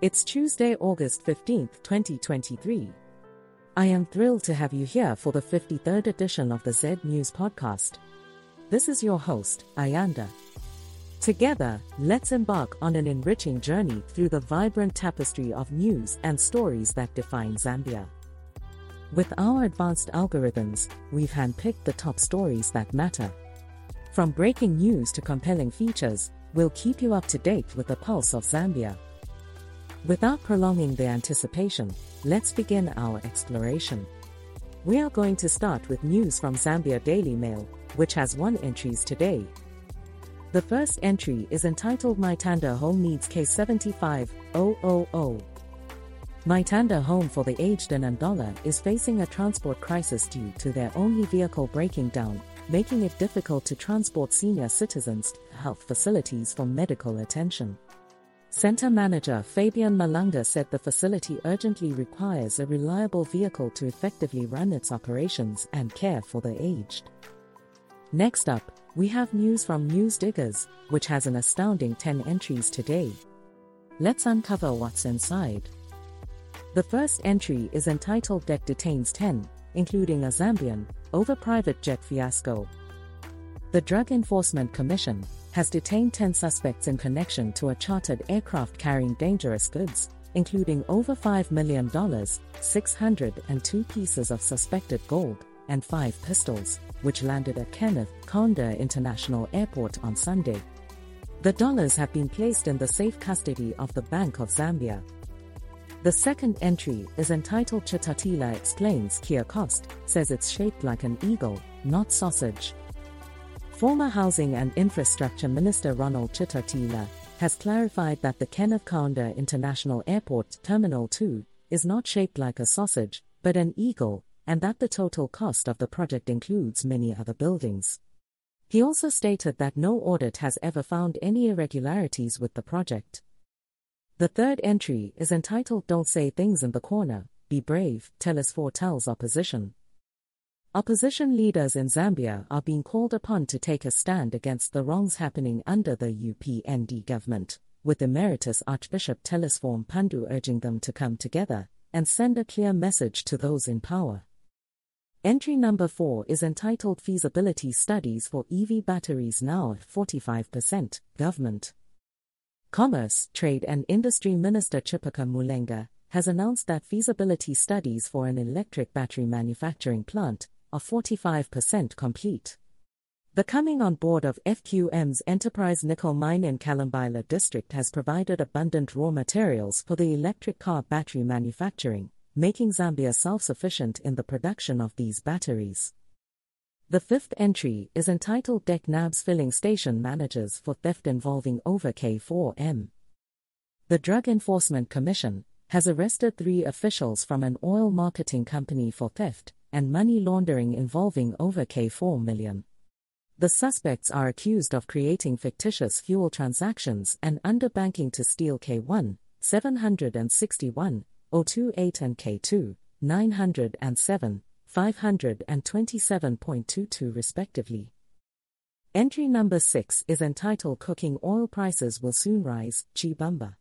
It's Tuesday, August 15, 2023. I am thrilled to have you here for the 53rd edition of the Z News podcast. This is your host, Ayanda. Together, let's embark on an enriching journey through the vibrant tapestry of news and stories that define Zambia. With our advanced algorithms, we've handpicked the top stories that matter. From breaking news to compelling features, we'll keep you up to date with the pulse of Zambia. Without prolonging the anticipation, let's begin our exploration. We are going to start with news from Zambia Daily Mail, which has won entries today. The first entry is entitled Maitanda Home Needs K75,000. Maitanda Home for the Aged in Ndola is facing a transport crisis due to their only vehicle breaking down, making it difficult to transport senior citizens to health facilities for medical attention. Center manager Fabian Malanga said the facility urgently requires a reliable vehicle to effectively run its operations and care for the aged. Next up, we have news from News Diggers, which has an astounding 10 entries today. Let's uncover what's inside. The first entry is entitled Deck Detains 10, including a Zambian, over private jet fiasco. The Drug Enforcement Commission has detained 10 suspects in connection to a chartered aircraft carrying dangerous goods, including over $5 million, 602 pieces of suspected gold, and 5 pistols, which landed at Kenneth Kaunda International Airport on Sunday. The dollars have been placed in the safe custody of the Bank of Zambia. The second entry is entitled Chitotela Explains Kia Cost, says it's shaped like an eagle, not sausage. Former Housing and Infrastructure Minister Ronald Chitotela has clarified that the Kenneth Kaunda International Airport Terminal 2 is not shaped like a sausage, but an eagle, and that the total cost of the project includes many other buildings. He also stated that no audit has ever found any irregularities with the project. The third entry is entitled Don't Say Things in the Corner, Be Brave, Telesform tells opposition. Opposition leaders in Zambia are being called upon to take a stand against the wrongs happening under the UPND government, with Emeritus Archbishop Telesform Pandu urging them to come together and send a clear message to those in power. Entry number 4 is entitled Feasibility Studies for EV Batteries Now at 45%, Government. Commerce, Trade and Industry Minister Chipaka Mulenga has announced that feasibility studies for an electric battery manufacturing plant are 45% complete. The coming on board of FQM's Enterprise Nickel Mine in Kalumbila district has provided abundant raw materials for the electric car battery manufacturing, making Zambia self-sufficient in the production of these batteries. The fifth entry is entitled DEC nabs filling station managers for theft involving over K4M. The Drug Enforcement Commission has arrested 3 officials from an oil marketing company for theft and money laundering involving over K4 million. The suspects are accused of creating fictitious fuel transactions and underbanking to steal K1, 761, 028 and K2, 907, 527.22 respectively. Entry number 6 is entitled Cooking Oil Prices Will Soon Rise, Chibamba.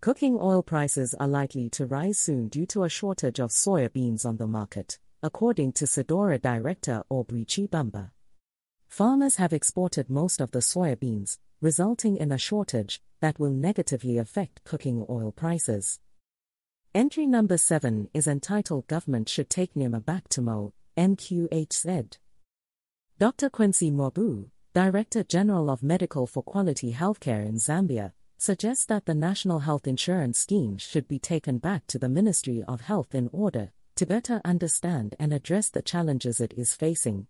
Cooking oil prices are likely to rise soon due to a shortage of soybeans on the market, according to Zedora director Aubrey Chibamba. Farmers have exported most of the soybeans, resulting in a shortage that will negatively affect cooking oil prices. Entry number 7 is entitled Government Should Take NEMA Back to Mo, MQH said. Dr. Quincy Mwabu, Director General of Medical for Quality Healthcare in Zambia, suggests that the National Health Insurance Scheme should be taken back to the Ministry of Health in order to better understand and address the challenges it is facing.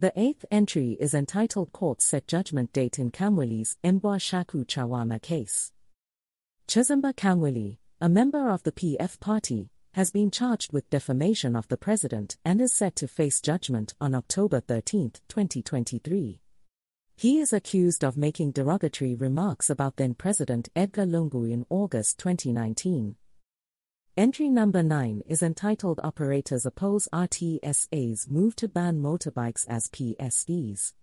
The 8th entry is entitled Court Set Judgment Date in Kamweli's Mbwa Shaku Chawama Case. Chisamba Kamweli, a member of the PF Party, has been charged with defamation of the president and is set to face judgment on October 13, 2023. He is accused of making derogatory remarks about then-President Edgar Lungu in August 2019. Entry number 9 is entitled Operators Oppose RTSA's Move to Ban Motorbikes as PSDs.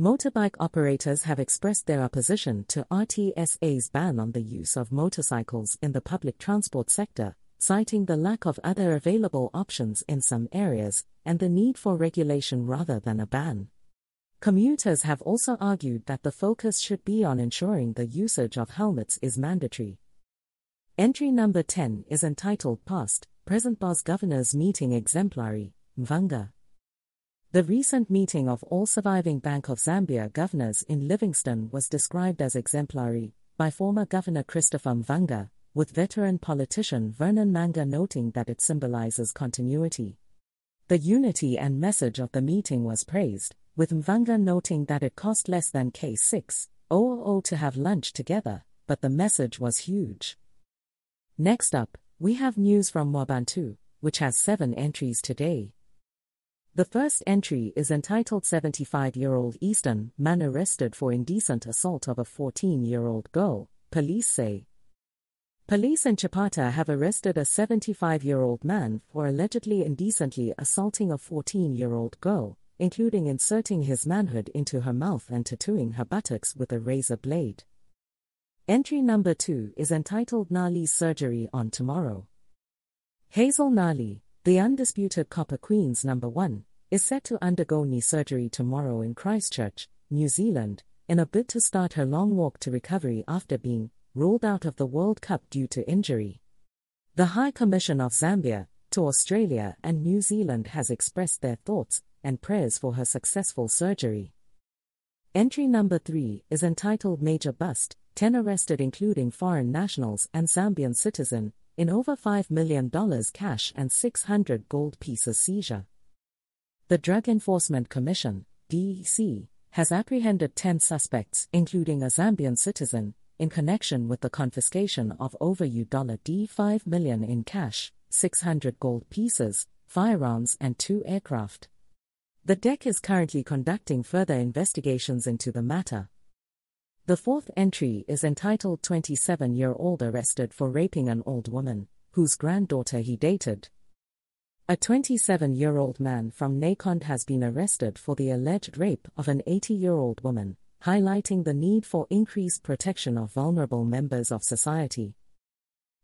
Motorbike operators have expressed their opposition to RTSA's ban on the use of motorcycles in the public transport sector, citing the lack of other available options in some areas and the need for regulation rather than a ban. Commuters have also argued that the focus should be on ensuring the usage of helmets is mandatory. Entry number 10 is entitled Past, Present Bars Governors Meeting Exemplary, Mvunga. The recent meeting of all surviving Bank of Zambia governors in Livingstone was described as exemplary by former Governor Christopher Mvunga, with veteran politician Vernon Manga noting that it symbolizes continuity. The unity and message of the meeting was praised, with Mvunga noting that it cost less than K600 to have lunch together, but the message was huge. Next up, we have news from Mwabantu, which has 7 entries today. The first entry is entitled 75-year-old Eastern Man Arrested for Indecent Assault of a 14-year-old Girl, Police Say. Police in Chipata have arrested a 75-year-old man for allegedly indecently assaulting a 14-year-old girl, including inserting his manhood into her mouth and tattooing her buttocks with a razor blade. Entry number 2 is entitled Nali's Surgery on Tomorrow. Hazel Nali, the undisputed Copper Queen's number 1, is set to undergo knee surgery tomorrow in Christchurch, New Zealand, in a bid to start her long walk to recovery after being ruled out of the World Cup due to injury. The High Commission of Zambia to Australia and New Zealand has expressed their thoughts and prayers for her successful surgery. Entry number 3 is entitled Major Bust, 10 arrested including foreign nationals and Zambian citizen, in over $5 million cash and 600 gold pieces seizure. The Drug Enforcement Commission, DEC, has apprehended 10 suspects, including a Zambian citizen, in connection with the confiscation of over $5 million in cash, 600 gold pieces, firearms and 2 aircraft. The DEC is currently conducting further investigations into the matter. The fourth entry is entitled 27-year-old arrested for raping an old woman, whose granddaughter he dated. A 27-year-old man from Nakhond has been arrested for the alleged rape of an 80-year-old woman, highlighting the need for increased protection of vulnerable members of society.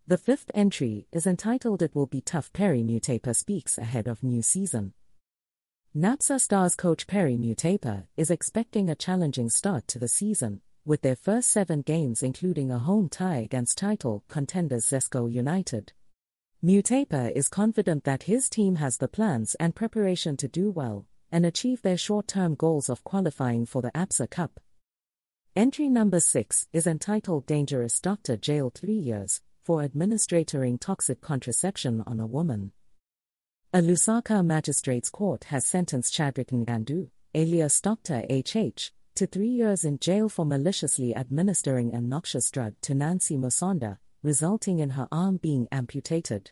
The fifth entry is entitled It Will Be Tough. Perry Mutapa speaks ahead of new season. NAPSA Stars coach Perry Mutapa is expecting a challenging start to the season, with their first 7 games including a home tie against title contenders Zesco United. Mutapa is confident that his team has the plans and preparation to do well and achieve their short-term goals of qualifying for the APSA Cup. Entry number 6 is entitled Dangerous Doctor Jailed 3 years for administering toxic contraception on a woman. A Lusaka Magistrates Court has sentenced Chadrick Ngandu, alias Dr. HH, to 3 years in jail for maliciously administering a noxious drug to Nancy Musonda, resulting in her arm being amputated.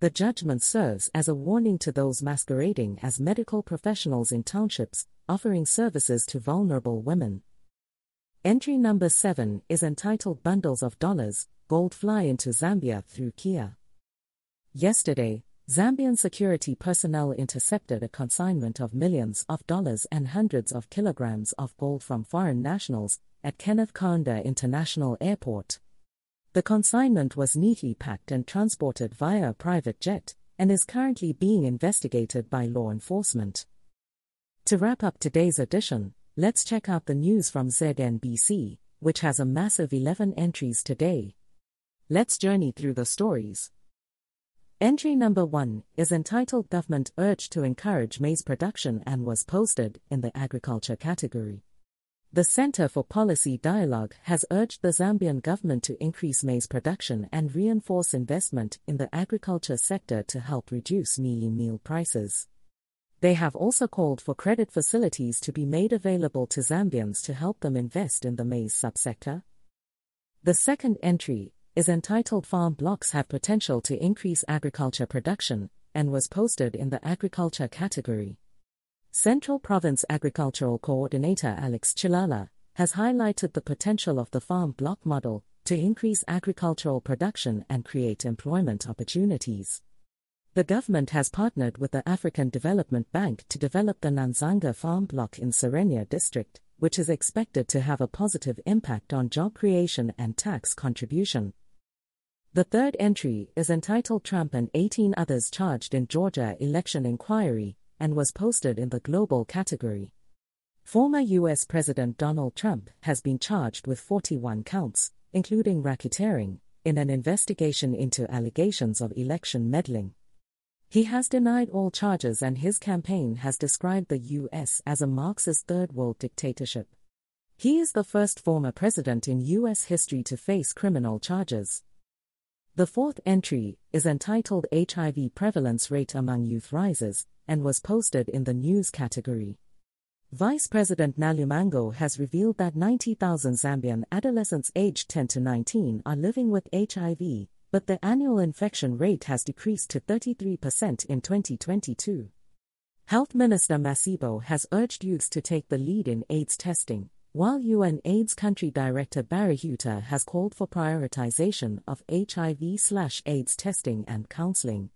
The judgment serves as a warning to those masquerading as medical professionals in townships, offering services to vulnerable women. Entry number 7 is entitled Bundles of Dollars, Gold Fly into Zambia through Kia. Yesterday, Zambian security personnel intercepted a consignment of millions of dollars and hundreds of kilograms of gold from foreign nationals at Kenneth Kaunda International Airport. The consignment was neatly packed and transported via a private jet, and is currently being investigated by law enforcement. To wrap up today's edition, let's check out the news from ZNBC, which has a massive 11 entries today. Let's journey through the stories. Entry number 1 is entitled Government Urged to Encourage Maize Production and was posted in the agriculture category. The Center for Policy Dialogue has urged the Zambian government to increase maize production and reinforce investment in the agriculture sector to help reduce meal prices. They have also called for credit facilities to be made available to Zambians to help them invest in the maize subsector. The second entry is entitled Farm Blocks Have Potential to Increase Agriculture Production, and was posted in the agriculture category. Central Province Agricultural Coordinator Alex Chilala has highlighted the potential of the farm block model to increase agricultural production and create employment opportunities. The government has partnered with the African Development Bank to develop the Nanzanga farm block in Serenia district, which is expected to have a positive impact on job creation and tax contribution. The third entry is entitled "Trump and 18 Others Charged in Georgia Election Inquiry," and was posted in the global category. Former U.S. President Donald Trump has been charged with 41 counts, including racketeering, in an investigation into allegations of election meddling. He has denied all charges, and his campaign has described the U.S. as a Marxist third world dictatorship. He is the first former president in U.S. history to face criminal charges. The fourth entry is entitled "HIV Prevalence Rate Among Youth Rises," and was posted in the news category. Vice President Nalumango has revealed that 90,000 Zambian adolescents aged 10 to 19 are living with HIV, but the annual infection rate has decreased to 33% in 2022. Health Minister Masibo has urged youths to take the lead in AIDS testing, while UN AIDS Country Director Barry Huta has called for prioritization of HIV/AIDS testing and counseling.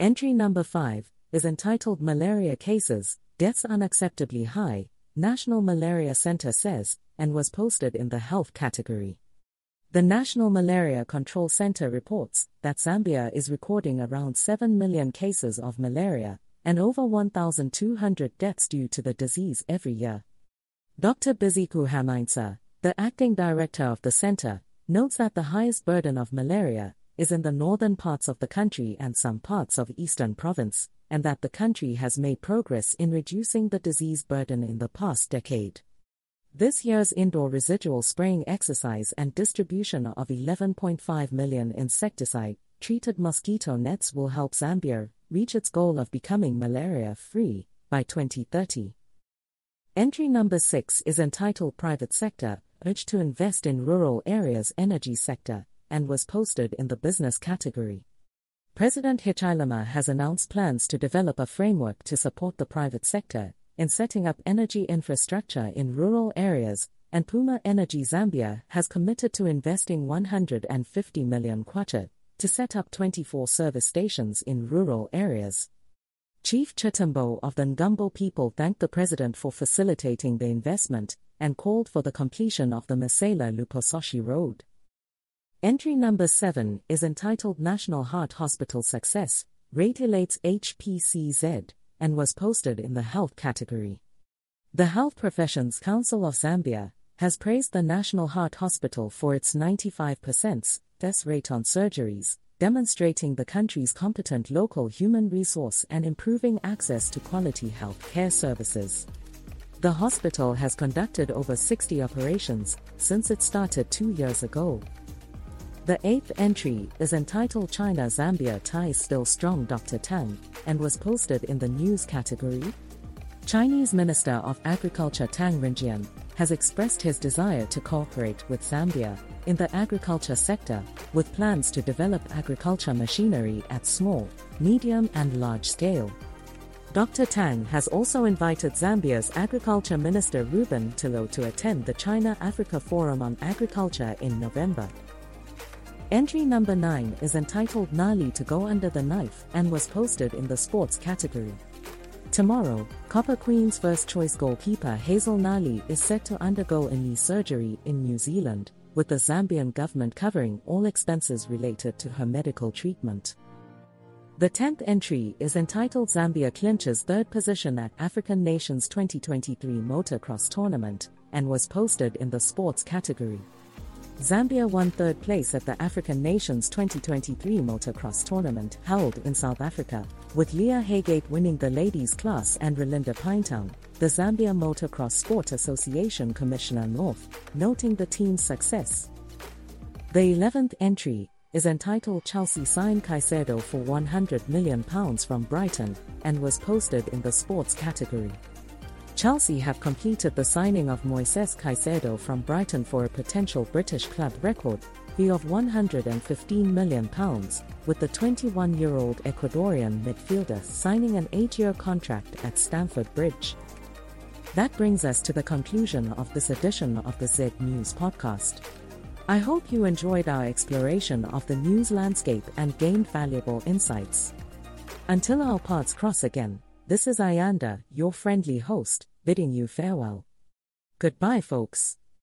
Entry number 5 is entitled "Malaria Cases, Deaths Unacceptably High, National Malaria Center Says," and was posted in the health category. The National Malaria Control Center reports that Zambia is recording around 7 million cases of malaria and over 1,200 deaths due to the disease every year. Dr. Biziku Hamainsa, the acting director of the center, notes that the highest burden of malaria is in the northern parts of the country and some parts of Eastern Province, and that the country has made progress in reducing the disease burden in the past decade. This year's indoor residual spraying exercise and distribution of 11.5 million insecticide-treated mosquito nets will help Zambia reach its goal of becoming malaria-free by 2030. Entry number 6 is entitled "Private Sector, Urged to Invest in Rural Areas Energy Sector," and was posted in the business category. President Hichilema has announced plans to develop a framework to support the private sector in setting up energy infrastructure in rural areas, and Puma Energy Zambia has committed to investing 150 million kwacha to set up 24 service stations in rural areas. Chief Chitembo of the Ngumbo people thanked the president for facilitating the investment and called for the completion of the Masela-Lupososhi Road. Entry number 7 is entitled "National Heart Hospital Success, Regulates HPCZ," and was posted in the health category. The Health Professions Council of Zambia has praised the National Heart Hospital for its 95% success rate on surgeries, demonstrating the country's competent local human resource and improving access to quality health care services. The hospital has conducted over 60 operations since it started 2 years ago. The eighth entry is entitled "China-Zambia Ties Still Strong, Dr. Tang," and was posted in the news category. Chinese Minister of Agriculture Tang Rinjian has expressed his desire to cooperate with Zambia in the agriculture sector, with plans to develop agriculture machinery at small, medium and large scale. Dr. Tang has also invited Zambia's Agriculture Minister Ruben Tilo to attend the China-Africa Forum on Agriculture in November. Entry number 9 is entitled "Nali to Go Under the Knife," and was posted in the sports category. Tomorrow, Copper Queen's first-choice goalkeeper Hazel Nali is set to undergo a knee surgery in New Zealand, with the Zambian government covering all expenses related to her medical treatment. The 10th entry is entitled "Zambia Clinches Third Position at African Nations 2023 Motocross Tournament," and was posted in the sports category. Zambia won third place at the African Nations 2023 Motocross Tournament held in South Africa, with Leah Haigate winning the ladies' class and Relinda Pinetown, the Zambia Motocross Sport Association Commissioner North, noting the team's success. The 11th entry is entitled "Chelsea Sign Caicedo for £100 million from Brighton," and was posted in the sports category. Chelsea have completed the signing of Moises Caicedo from Brighton for a potential British club record fee of £115 million, with the 21-year-old Ecuadorian midfielder signing an 8-year contract at Stamford Bridge. That brings us to the conclusion of this edition of the Z News podcast. I hope you enjoyed our exploration of the news landscape and gained valuable insights. Until our paths cross again, this is Ayanda, your friendly host, bidding you farewell. Goodbye, folks.